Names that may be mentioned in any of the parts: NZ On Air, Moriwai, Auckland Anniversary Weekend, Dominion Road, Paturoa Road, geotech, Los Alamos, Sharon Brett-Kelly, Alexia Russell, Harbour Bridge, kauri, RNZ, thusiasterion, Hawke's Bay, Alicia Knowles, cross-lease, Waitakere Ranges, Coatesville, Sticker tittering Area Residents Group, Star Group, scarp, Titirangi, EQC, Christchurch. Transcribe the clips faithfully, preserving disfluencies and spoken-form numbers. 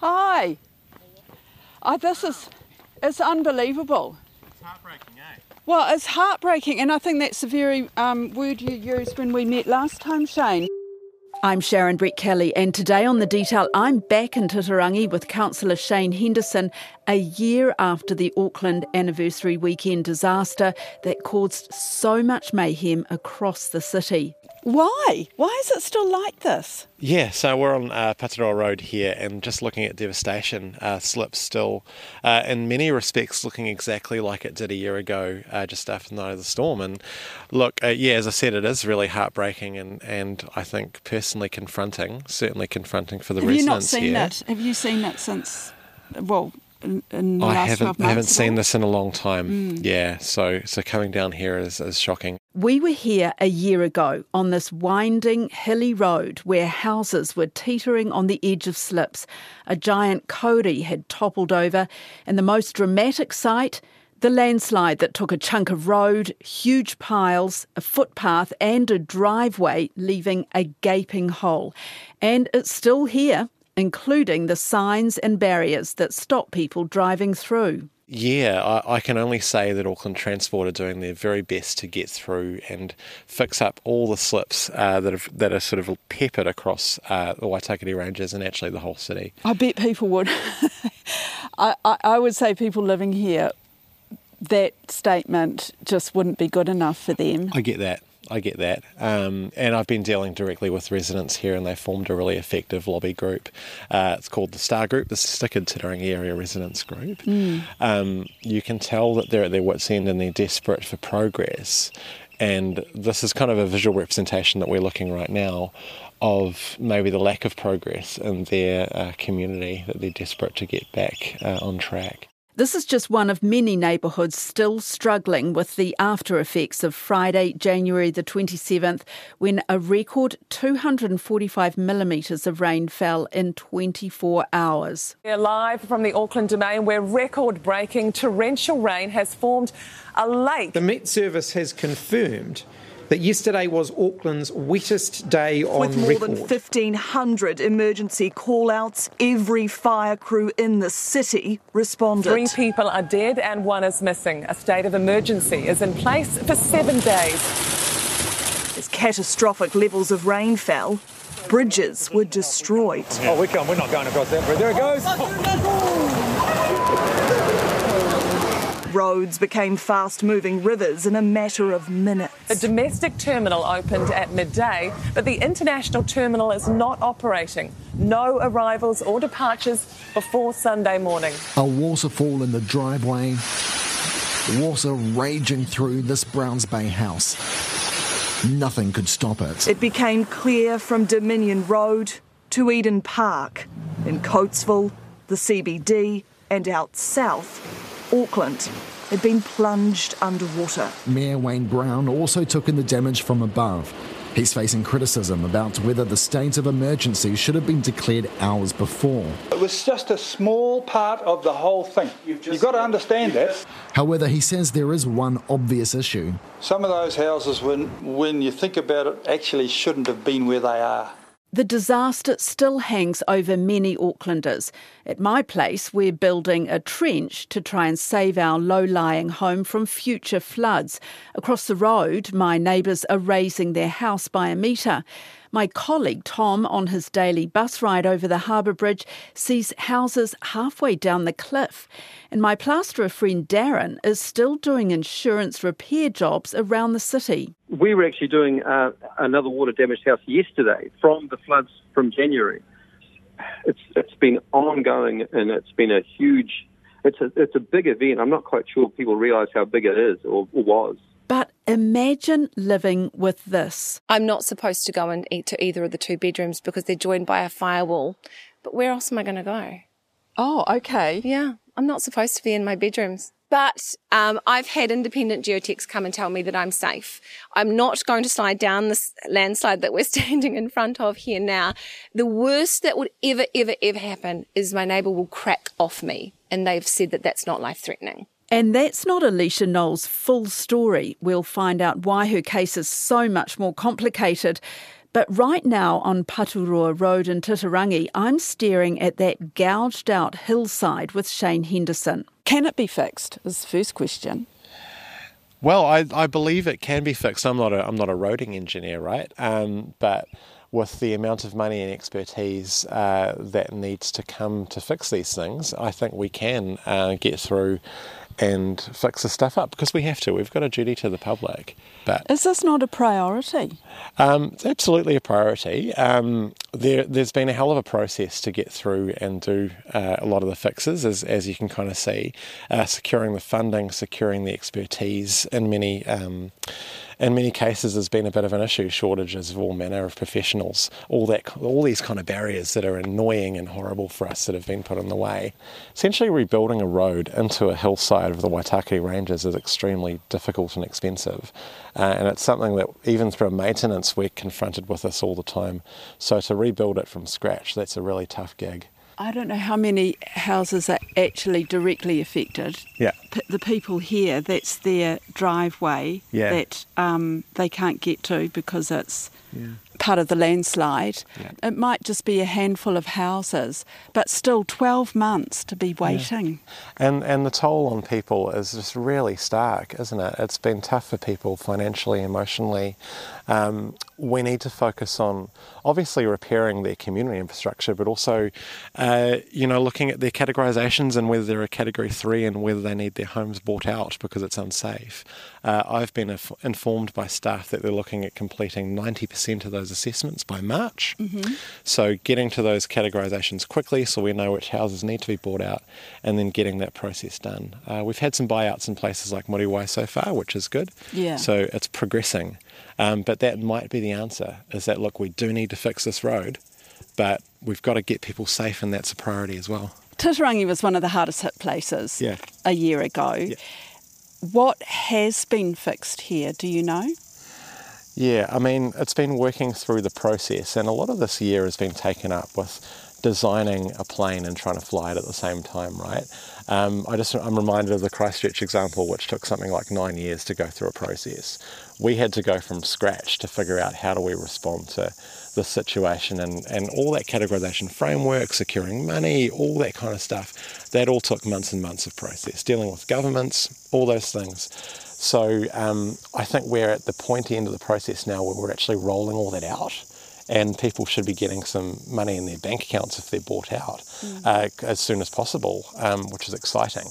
Hi. Oh, this is, it's unbelievable. It's heartbreaking, eh? Well, it's heartbreaking, and I think that's the very um, word you used when we met last time, Shane. I'm Sharon Brett-Kelly, and today on The Detail, I'm back in Titirangi with Councillor Shane Henderson a year after the Auckland Anniversary Weekend disaster that caused so much mayhem across the city. Why? Why is it still like this? Yeah, so we're on uh, Paturoa Road here and just looking at devastation. Uh, slips still, uh, in many respects, looking exactly like it did a year ago, uh, just after the night of the storm. And look, uh, yeah, as I said, it is really heartbreaking and, and I think personally confronting, certainly confronting for the residents here. Have you not seen that? Have you seen that since, well... In, in the I last haven't, haven't seen this in a long time. Mm. Yeah, so so coming down here is, is shocking. We were here a year ago on this winding, hilly road where houses were teetering on the edge of slips. A giant kauri had toppled over, and the most dramatic sight, the landslide that took a chunk of road, huge piles, a footpath and a driveway, leaving a gaping hole. And it's still here, including the signs and barriers that stop people driving through. Yeah, I, I can only say that Auckland Transport are doing their very best to get through and fix up all the slips uh, that, have, that are sort of peppered across uh, the Waitakere Ranges and actually the whole city. I bet people would. I, I, I would say people living here, that statement just wouldn't be good enough for them. I get that. I get that. Um, and I've been dealing directly with residents here, and they formed a really effective lobby group. Uh, it's called the Star Group, the Sticker Tittering Area Residents Group. Mm. Um, you can tell that they're at their wits' end and they're desperate for progress. And this is kind of a visual representation that we're looking right now of maybe the lack of progress in their uh, community, that they're desperate to get back uh, on track. This is just one of many neighbourhoods still struggling with the after effects of Friday, January the twenty-seventh, when a record two hundred forty-five millimetres of rain fell in twenty-four hours. We're live from the Auckland Domain, where record-breaking torrential rain has formed a lake. The Met Service has confirmed that yesterday was Auckland's wettest day on record. With more record. than fifteen hundred emergency call-outs, every fire crew in the city responded. Three people are dead and one is missing. A state of emergency is in place for seven days. As catastrophic levels of rain fell, bridges were destroyed. Yeah. Oh, we can't, we're not going across that bridge. There it goes. Roads became fast-moving rivers in a matter of minutes. The domestic terminal opened at midday, but the international terminal is not operating. No arrivals or departures before Sunday morning. A waterfall in the driveway, water raging through this Browns Bay house. Nothing could stop it. It became clear from Dominion Road to Eden Park, in Coatesville, the C B D, and out south, Auckland had been plunged underwater. Mayor Wayne Brown also took in the damage from above. He's facing criticism about whether the state of emergency should have been declared hours before. It was just a small part of the whole thing. You've, just, You've got to understand that. Just... However, he says there is one obvious issue. Some of those houses, when, when you think about it, actually shouldn't have been where they are. The disaster still hangs over many Aucklanders. At my place, we're building a trench to try and save our low-lying home from future floods. Across the road, my neighbours are raising their house by a metre. My colleague Tom, on his daily bus ride over the Harbour Bridge, sees houses halfway down the cliff. And my plasterer friend Darren is still doing insurance repair jobs around the city. We were actually doing uh, another water-damaged house yesterday from the floods from January. It's it's been ongoing, and it's been a huge, it's a it's a big event. I'm not quite sure people realise how big it is or, or was. But imagine living with this. I'm not supposed to go and eat to either of the two bedrooms because they're joined by a firewall. But where else am I going to go? Oh, okay. Yeah, I'm not supposed to be in my bedrooms. But um, I've had independent geotechs come and tell me that I'm safe. I'm not going to slide down this landslide that we're standing in front of here now. The worst that would ever, ever, ever happen is my neighbour will crack off me, and they've said that that's not life-threatening. And that's not Alicia Knowles' full story. We'll find out why her case is so much more complicated. But right now on Paturoa Road in Titirangi, I'm staring at that gouged out hillside with Shane Henderson. Can it be fixed is the first question. Well, I, I believe it can be fixed. I'm not a I'm not a roading engineer, right? Um, but with the amount of money and expertise uh, that needs to come to fix these things, I think we can uh, get through and fix the stuff up because we have to. We've got a duty to the public. But is this not a priority? Um, it's absolutely a priority. Um, there, there's been a hell of a process to get through and do uh, a lot of the fixes, as, as you can kind of see, uh, securing the funding, securing the expertise in many um In many cases, there's been a bit of an issue, shortages of all manner of professionals, all that, all these kind of barriers that are annoying and horrible for us that have been put in the way. Essentially, rebuilding a road into a hillside of the Waitakere Ranges is extremely difficult and expensive. Uh, and it's something that, even through maintenance, we're confronted with this all the time. So to rebuild it from scratch, that's a really tough gig. I don't know how many houses are actually directly affected. Yeah. P- the people here, that's their driveway yeah. that um, they can't get to because it's yeah. part of the landslide. Yeah. It might just be a handful of houses, but still twelve months to be waiting. Yeah. And and the toll on people is just really stark, isn't it? It's been tough for people financially, emotionally. Um, we need to focus on obviously repairing their community infrastructure, but also, uh, you know, looking at their categorisations and whether they're a category three and whether they need their homes bought out because it's unsafe. Uh, I've been af- informed by staff that they're looking at completing ninety percent of those assessments by March. Mm-hmm. So getting to those categorisations quickly so we know which houses need to be bought out and then getting that process done. Uh, we've had some buyouts in places like Moriwai so far, which is good. Yeah. So it's progressing. Um, but that might be the answer, is that, look, we do need to fix this road, but we've got to get people safe, and that's a priority as well. Titirangi was one of the hardest hit places yeah. a year ago. Yeah. What has been fixed here, do you know? Yeah, I mean, it's been working through the process, and a lot of this year has been taken up with designing a plane and trying to fly it at the same time, right? Um, I just, I'm reminded of the Christchurch example, which took something like nine years to go through a process. We had to go from scratch to figure out how do we respond to the situation and, and all that categorisation framework, securing money, all that kind of stuff. That all took months and months of process, dealing with governments, all those things. So um, I think we're at the pointy end of the process now where we're actually rolling all that out. And people should be getting some money in their bank accounts if they're bought out mm. uh, as soon as possible, um, which is exciting.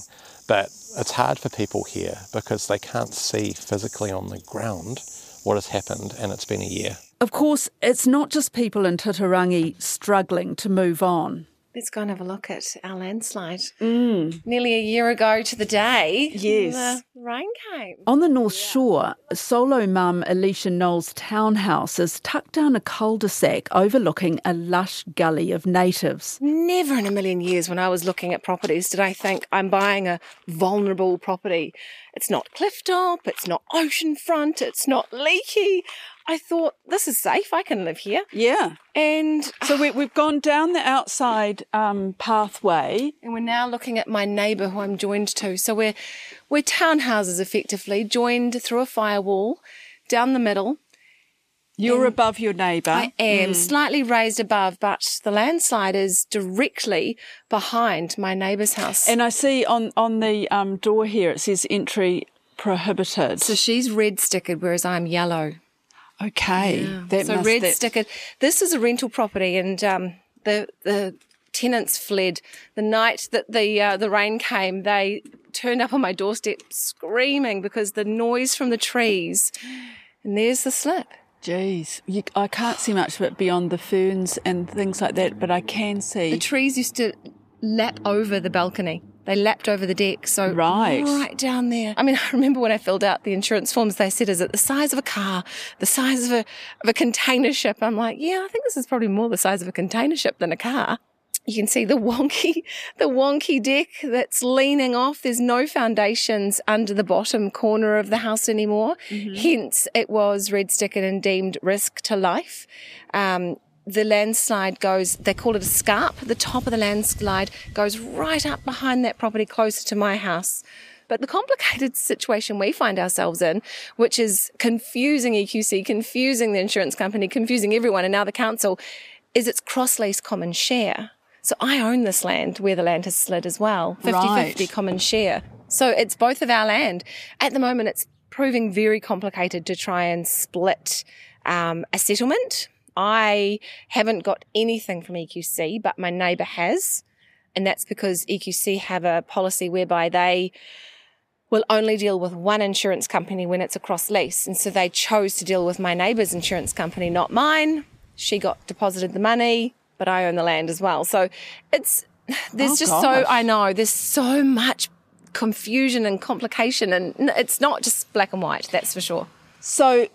But it's hard for people here because they can't see physically on the ground what has happened, and it's been a year. Of course, it's not just people in Titirangi struggling to move on. Let's go and have a look at our landslide. Mm. Nearly a year ago to the day. Yes. The rain came. On the North yeah. Shore, solo mum Alicia Knowles' townhouse is tucked down a cul-de-sac overlooking a lush gully of natives. Never in a million years when I was looking at properties did I think I'm buying a vulnerable property. It's not clifftop, it's not oceanfront, it's not leaky. I thought, this is safe, I can live here. Yeah. And so we, we've gone down the outside um, pathway. And we're now looking at my neighbour who I'm joined to. So we're, we're townhouses effectively, joined through a firewall, down the middle. You're and above your neighbour. I am, mm. slightly raised above, but the landslide is directly behind my neighbour's house. And I see on, on the um, door here it says entry prohibited. So she's red stickered, whereas I'm yellow. Okay, yeah. that so must, red that... sticker. This is a rental property, and um, the the tenants fled the night that the uh, the rain came. They turned up on my doorstep screaming because the noise from the trees. And there's the slip. Jeez, you, I can't see much of it beyond the ferns and things like that, but I can see the trees used to lap over the balcony. They lapped over the deck, so right. right down there. I mean, I remember when I filled out the insurance forms, they said, is it the size of a car, the size of a of a container ship? I'm like, yeah, I think this is probably more the size of a container ship than a car. You can see the wonky, the wonky deck that's leaning off. There's no foundations under the bottom corner of the house anymore. Mm-hmm. Hence, it was red stickered and deemed risk to life. Um The landslide goes, they call it a scarp, the top of the landslide goes right up behind that property closer to my house. But the complicated situation we find ourselves in, which is confusing E Q C, confusing the insurance company, confusing everyone, and now the council, is it's cross-lease common share. So I own this land where the land has slid as well, fifty-fifty right. common share. So it's both of our land. At the moment, it's proving very complicated to try and split um, a settlement. I haven't got anything from E Q C, but my neighbour has, and that's because E Q C have a policy whereby they will only deal with one insurance company when it's a cross-lease, and so they chose to deal with my neighbour's insurance company, not mine. She got deposited the money, but I own the land as well. So it's there's oh, just gosh. so, I know, there's so much confusion and complication, and it's not just black and white, that's for sure. So,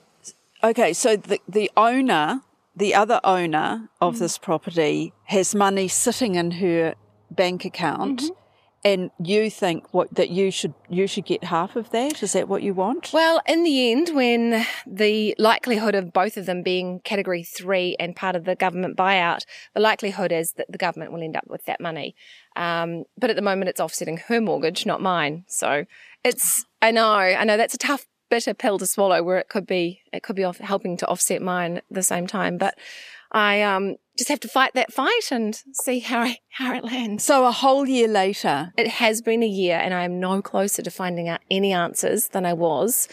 okay, so the, the owner... the other owner of mm. this property has money sitting in her bank account, mm-hmm. and you think what, that you should you should get half of that? Is that what you want? Well, in the end, when the likelihood of both of them being Category three and part of the government buyout, the likelihood is that the government will end up with that money. Um, but at the moment, it's offsetting her mortgage, not mine. So it's I know I know that's a tough. bitter pill to swallow, where it could be it could be off, helping to offset mine at the same time, but I um, just have to fight that fight and see how I, how it lands. So a whole year later, it has been a year, and I am no closer to finding out any answers than I was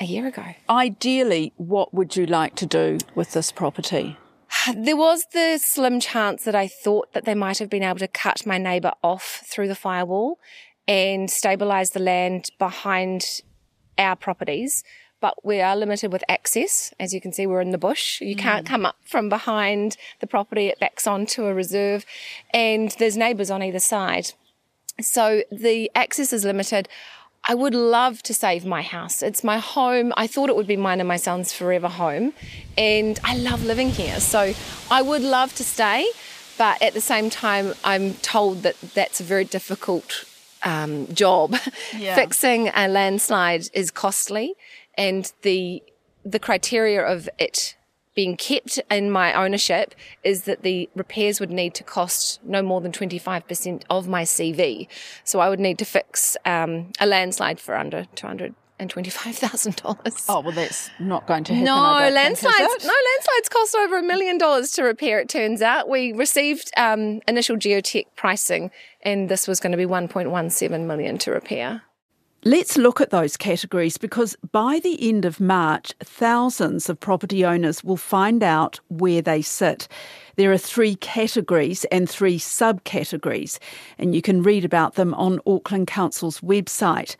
a year ago. Ideally, what would you like to do with this property? There was the slim chance that I thought that they might have been able to cut my neighbour off through the firewall and stabilise the land behind our properties, but we are limited with access. As you can see, we're in the bush. You mm. can't come up from behind the property. It backs onto a reserve, and there's neighbours on either side. So the access is limited. I would love to save my house. It's my home. I thought it would be mine and my son's forever home, and I love living here. So I would love to stay, but at the same time, I'm told that that's a very difficult Um, job. Yeah. Fixing a landslide is costly, and the the criteria of it being kept in my ownership is that the repairs would need to cost no more than twenty-five percent of my C V. So I would need to fix um, a landslide for under two hundred and twenty-five thousand dollars. Oh, well, that's not going to happen. No, landslides think, No, landslides cost over a million dollars to repair, it turns out. We received um, initial geotech pricing, and this was going to be one point one seven million dollars to repair. Let's look at those categories, because by the end of March, thousands of property owners will find out where they sit. There are three categories and three subcategories, and you can read about them on Auckland Council's website.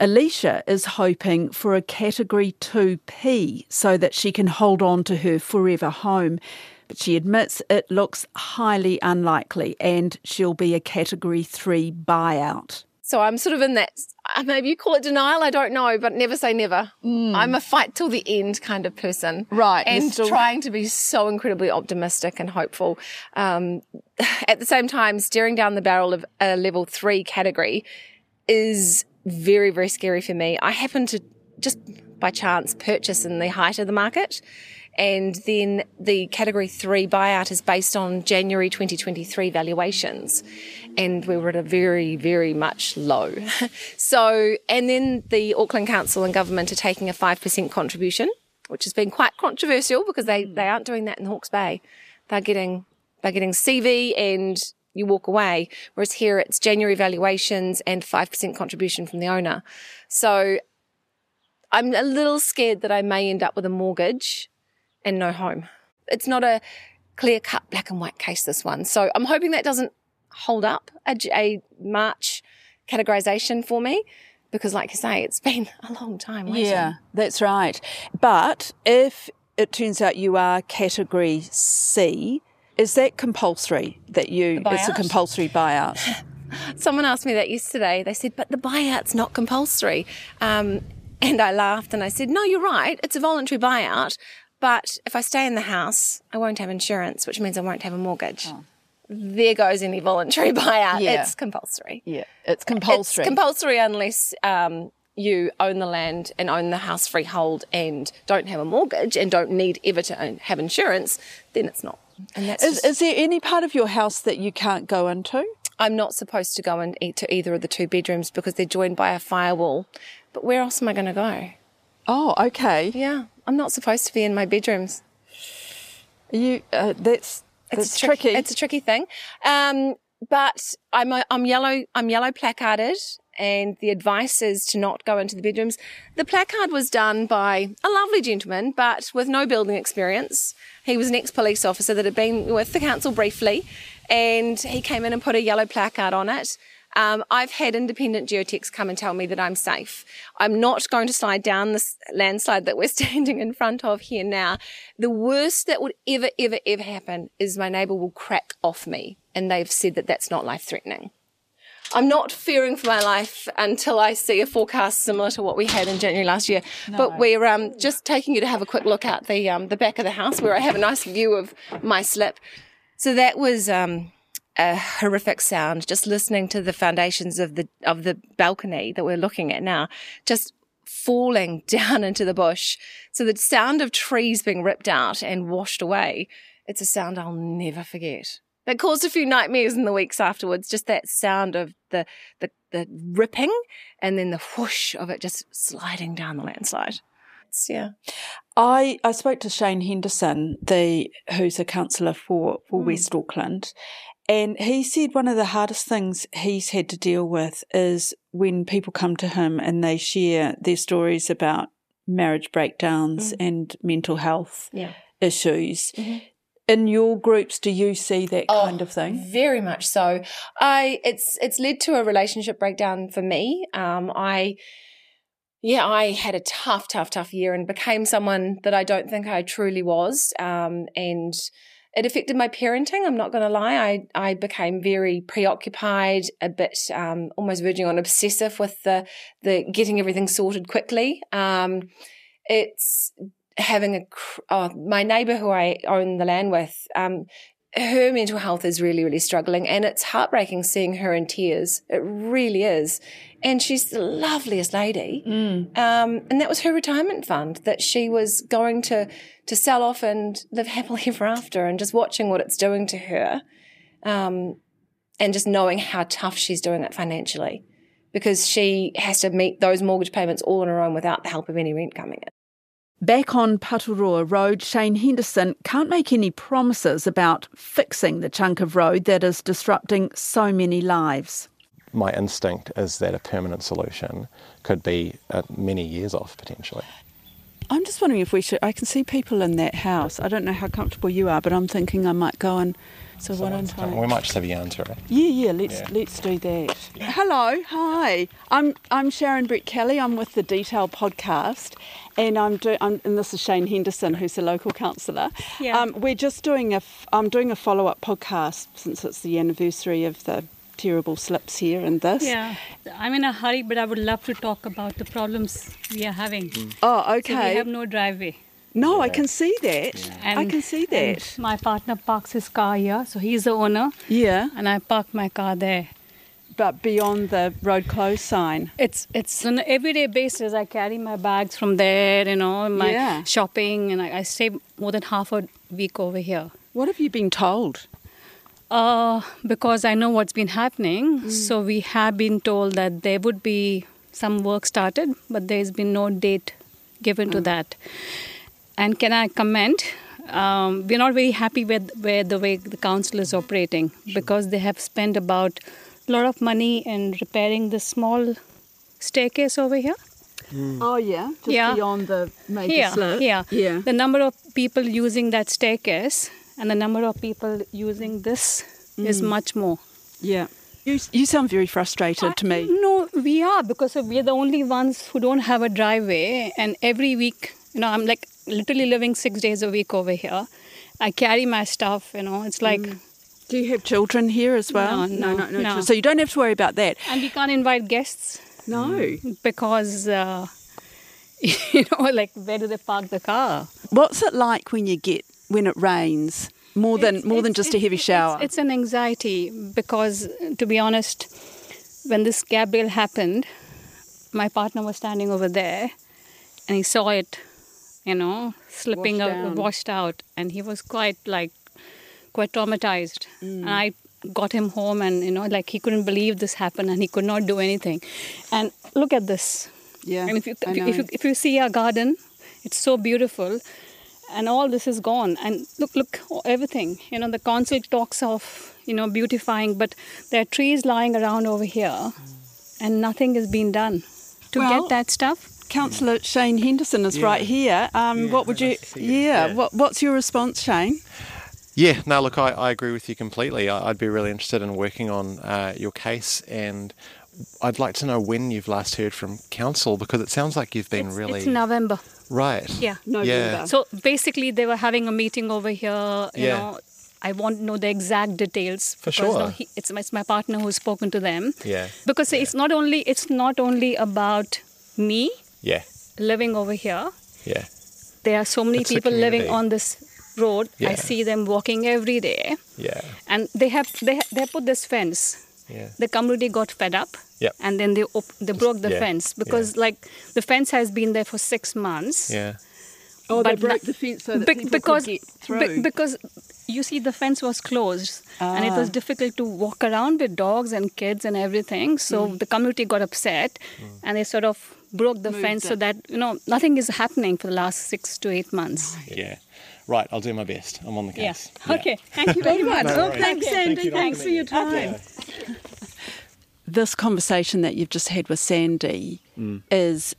Alicia is hoping for a Category two P so that she can hold on to her forever home, but she admits it looks highly unlikely and she'll be a Category three buyout. So I'm sort of in that, maybe you call it denial, I don't know, but never say never. Mm. I'm a fight till the end kind of person. Right. And still trying to be so incredibly optimistic and hopeful. Um, at the same time, staring down the barrel of a Level three category is very, very scary for me. I happened to, just by chance, purchase in the height of the market, and then the Category three buyout is based on January twenty twenty-three valuations, and we were at a very, very much low. So, and then the Auckland Council and government are taking a five percent contribution, which has been quite controversial because they, they aren't doing that in Hawke's Bay. They're getting, they're getting C V and you walk away, whereas here it's January valuations and five percent contribution from the owner. So I'm a little scared that I may end up with a mortgage and no home. It's not a clear-cut black and white case, this one. So I'm hoping that doesn't hold up a, a March categorisation for me, because like you say, it's been a long time waiting. Yeah, that's right. But if it turns out you are Category C, is that compulsory, that you, it's a compulsory buyout? Someone asked me that yesterday. They said, but the buyout's not compulsory. Um, and I laughed and I said, no, you're right. It's a voluntary buyout. But if I stay in the house, I won't have insurance, which means I won't have a mortgage. Oh. There goes any voluntary buyout. Yeah. It's compulsory. Yeah, it's compulsory. It's compulsory unless um, you own the land and own the house freehold and don't have a mortgage and don't need ever to own, have insurance, then it's not. And that's is, just... is there any part of your house that you can't go into? I'm not supposed to go and eat to either of the two bedrooms because they're joined by a firewall. But where else am I going to go? Oh, okay. Yeah, I'm not supposed to be in my bedrooms. You, uh, that's that's it's tricky. tricky. It's a tricky thing. Um, but I'm a, I'm yellow. I'm yellow placarded, and the advice is to not go into the bedrooms. The placard was done by a lovely gentleman, but with no building experience. He was an ex-police officer that had been with the council briefly, and he came in and put a yellow placard on it. Um, I've had independent geotechs come and tell me that I'm safe. I'm not going to slide down this landslide that we're standing in front of here now. The worst that would ever, ever, ever happen is my neighbour will crack off me, and they've said that that's not life-threatening. I'm not fearing for my life until I see a forecast similar to what we had in January last year. No. But we're um, just taking you to have a quick look at the um, the back of the house where I have a nice view of my slip. So that was... Um, a horrific sound, just listening to the foundations of the of the balcony that we're looking at now, just falling down into the bush. So the sound of trees being ripped out and washed away, it's a sound I'll never forget. That caused a few nightmares in the weeks afterwards, just that sound of the the, the ripping and then the whoosh of it just sliding down the landslide. Yeah. I, I spoke to Shane Henderson, the who's a councillor for, for mm. West Auckland, and he said one of the hardest things he's had to deal with is when people come to him and they share their stories about marriage breakdowns mm. and mental health yeah. issues. Mm-hmm. In your groups, do you see that kind oh, of thing? Very much so. I it's it's led to a relationship breakdown for me. Um, I. Yeah, I had a tough, tough, tough year and became someone that I don't think I truly was. Um, and it affected my parenting, I'm not going to lie. I, I became very preoccupied, a bit um, almost verging on obsessive with the, the getting everything sorted quickly. Um, it's having a oh, – my neighbour who I own the land with, um, her mental health is really, really struggling, and it's heartbreaking seeing her in tears. It really is. And she's the loveliest lady. Mm. Um, and that was her retirement fund that she was going to, to sell off and live happily ever after, and just watching what it's doing to her um, and just knowing how tough she's doing it financially, because she has to meet those mortgage payments all on her own without the help of any rent coming in. Back on Paturoa Road, Shane Henderson can't make any promises about fixing the chunk of road that is disrupting so many lives. My instinct is that a permanent solution could be uh, many years off, potentially. I'm just wondering if we should... I can see people in that house. I don't know how comfortable you are, but I'm thinking I might go and... So what I'm trying... We might just have a yarn to it. Yeah, yeah, let's, yeah. let's do that. Yeah. Hello, hi. I'm I'm Sharon Brett-Kelly. I'm with the Detail podcast, and I'm do, I'm and this is Shane Henderson, who's a local councillor. Yeah. Um, we're just doing a... I'm doing a follow-up podcast since it's the anniversary of the... terrible slips here and this. Yeah, I'm in a hurry, but I would love to talk about the problems we are having. Mm. Oh, okay. So we have no driveway. No, yeah. I can see that. Yeah. And, I can see that. My partner parks his car here, so he's the owner. Yeah. And I park my car there. But beyond the road closed sign. It's it's on an everyday basis. I carry my bags from there, you know, my yeah. shopping, and I, I stay more than half a week over here. What have you been told? Uh, because I know what's been happening, mm. so we have been told that there would be some work started, but there's been no date given mm. to that. And can I comment? Um, we're not very happy with where the way the council is operating, because they have spent about a lot of money in repairing the small staircase over here. Mm. Oh, yeah, just yeah. beyond the major yeah. slope. Yeah. yeah, the number of people using that staircase... and the number of people using this mm. is much more. Yeah. You you sound very frustrated I, to me. No, we are, because we're the only ones who don't have a driveway. And every week, you know, I'm like literally living six days a week over here. I carry my stuff, you know, it's like... Mm. Do you have children here as well? No, no, no. no, no. no. So you don't have to worry about that. And we can't invite guests. No. Because... Uh, you know, like, where do they park the car? What's it like when you get, when it rains, more than it's, more it's, than just a heavy shower? It's, it's an anxiety, because, to be honest, when this Gabriel happened, my partner was standing over there and he saw it, you know, slipping washed out, down. washed out, and he was quite, like, quite traumatized. Mm. And I got him home, and, you know, like, he couldn't believe this happened and he could not do anything. And look at this. Yeah, and if you, if you, if you, if you see our garden, it's so beautiful, and all this is gone. And look, look, everything. You know, the council talks of, you know, beautifying, but there are trees lying around over here and nothing has been done to well, get that stuff. Councillor Shane Henderson is yeah. right here. Um, yeah, what would you? Nice yeah, yeah. What, what's your response, Shane? Yeah. No. Look, I, I agree with you completely. I, I'd be really interested in working on uh, your case, and I'd like to know when you've last heard from council, because it sounds like you've been it's, really. It's November. Right. Yeah. November. Yeah. So basically, they were having a meeting over here. You yeah. know, I want to know the exact details. For sure. No, he, it's, it's my partner who's spoken to them. Yeah. Because yeah. it's not only it's not only about me. Yeah. Living over here. Yeah. There are so many it's people living on this road. Yeah. I see them walking every day. Yeah. And they have they they put this fence. Yeah. The community got fed up. Yep. And then they op- they Just, broke the yeah. fence because yeah. like the fence has been there for six months. Yeah. Oh, but they broke the fence so that be- people because, could get through. Be- because you see, the fence was closed, ah. and it was difficult to walk around with dogs and kids and everything. So mm. the community got upset, mm. and they sort of broke the Moved fence it. so that, you know, nothing is happening for the last six to eight months. Yeah. yeah. Right, I'll do my best. I'm on the case. Yeah. Yeah. Okay, thank you very much. No, well, thanks, Sandy. Thank you, thanks for your time. Okay. This conversation that you've just had with Sandy mm. is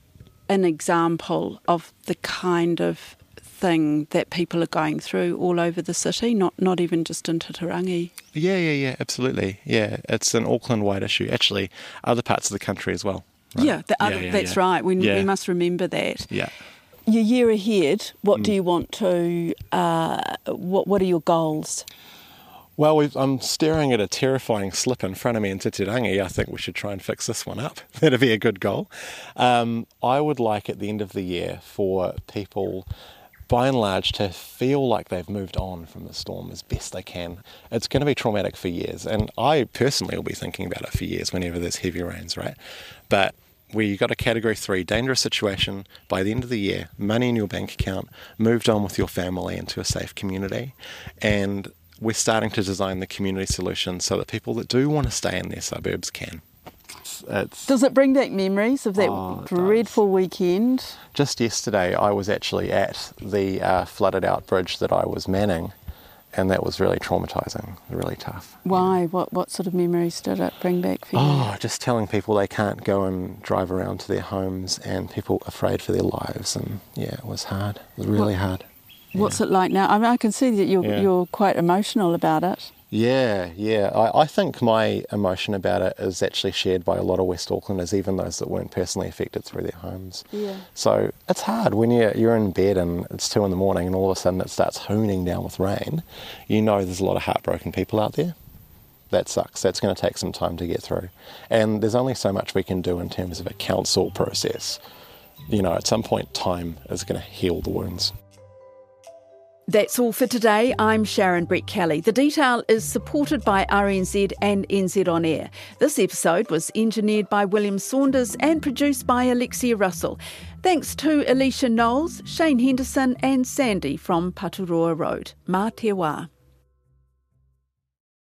an example of the kind of thing that people are going through all over the city, not not even just in Titirangi. Yeah, yeah, yeah, absolutely. Yeah, it's an Auckland-wide issue. Actually, other parts of the country as well. Right? Yeah, the other, yeah, yeah, that's yeah. right. We, yeah. we must remember that. Yeah. Your year ahead, what mm. do you want to, uh, what what are your goals? Well, we've, I'm staring at a terrifying slip in front of me in Titirangi. I think we should try and fix this one up. That'd be a good goal. Um, I would like at the end of the year for people, by and large, to feel like they've moved on from the storm as best they can. It's going to be traumatic for years, and I personally will be thinking about it for years whenever there's heavy rains, right? But we got a category three dangerous situation by the end of the year, money in your bank account, moved on with your family into a safe community, and we're starting to design the community solution so that people that do want to stay in their suburbs can. It's, it's, does it bring back memories of that oh, dreadful does. weekend? Just yesterday, I was actually at the uh, flooded-out bridge that I was manning, and that was really traumatising, really tough. Why? Yeah. What What sort of memories did it bring back for you? Oh, just telling people they can't go and drive around to their homes, and people afraid for their lives, and yeah, it was hard. It was really what? hard. Yeah. What's it like now? I mean, I can see that you're yeah. you're quite emotional about it. Yeah, yeah. I, I think my emotion about it is actually shared by a lot of West Aucklanders, even those that weren't personally affected through their homes. Yeah. So it's hard when you're, you're in bed and it's two in the morning and all of a sudden it starts hooning down with rain. You know there's a lot of heartbroken people out there. That sucks. That's going to take some time to get through. And there's only so much we can do in terms of a council process. You know, at some point time is going to heal the wounds. That's all for today. I'm Sharon Brett-Kelly. The Detail is supported by R N Z and N Z On Air. This episode was engineered by William Saunders and produced by Alexia Russell. Thanks to Alicia Knowles, Shane Henderson and Sandy from Paturoa Road. Mā te wā.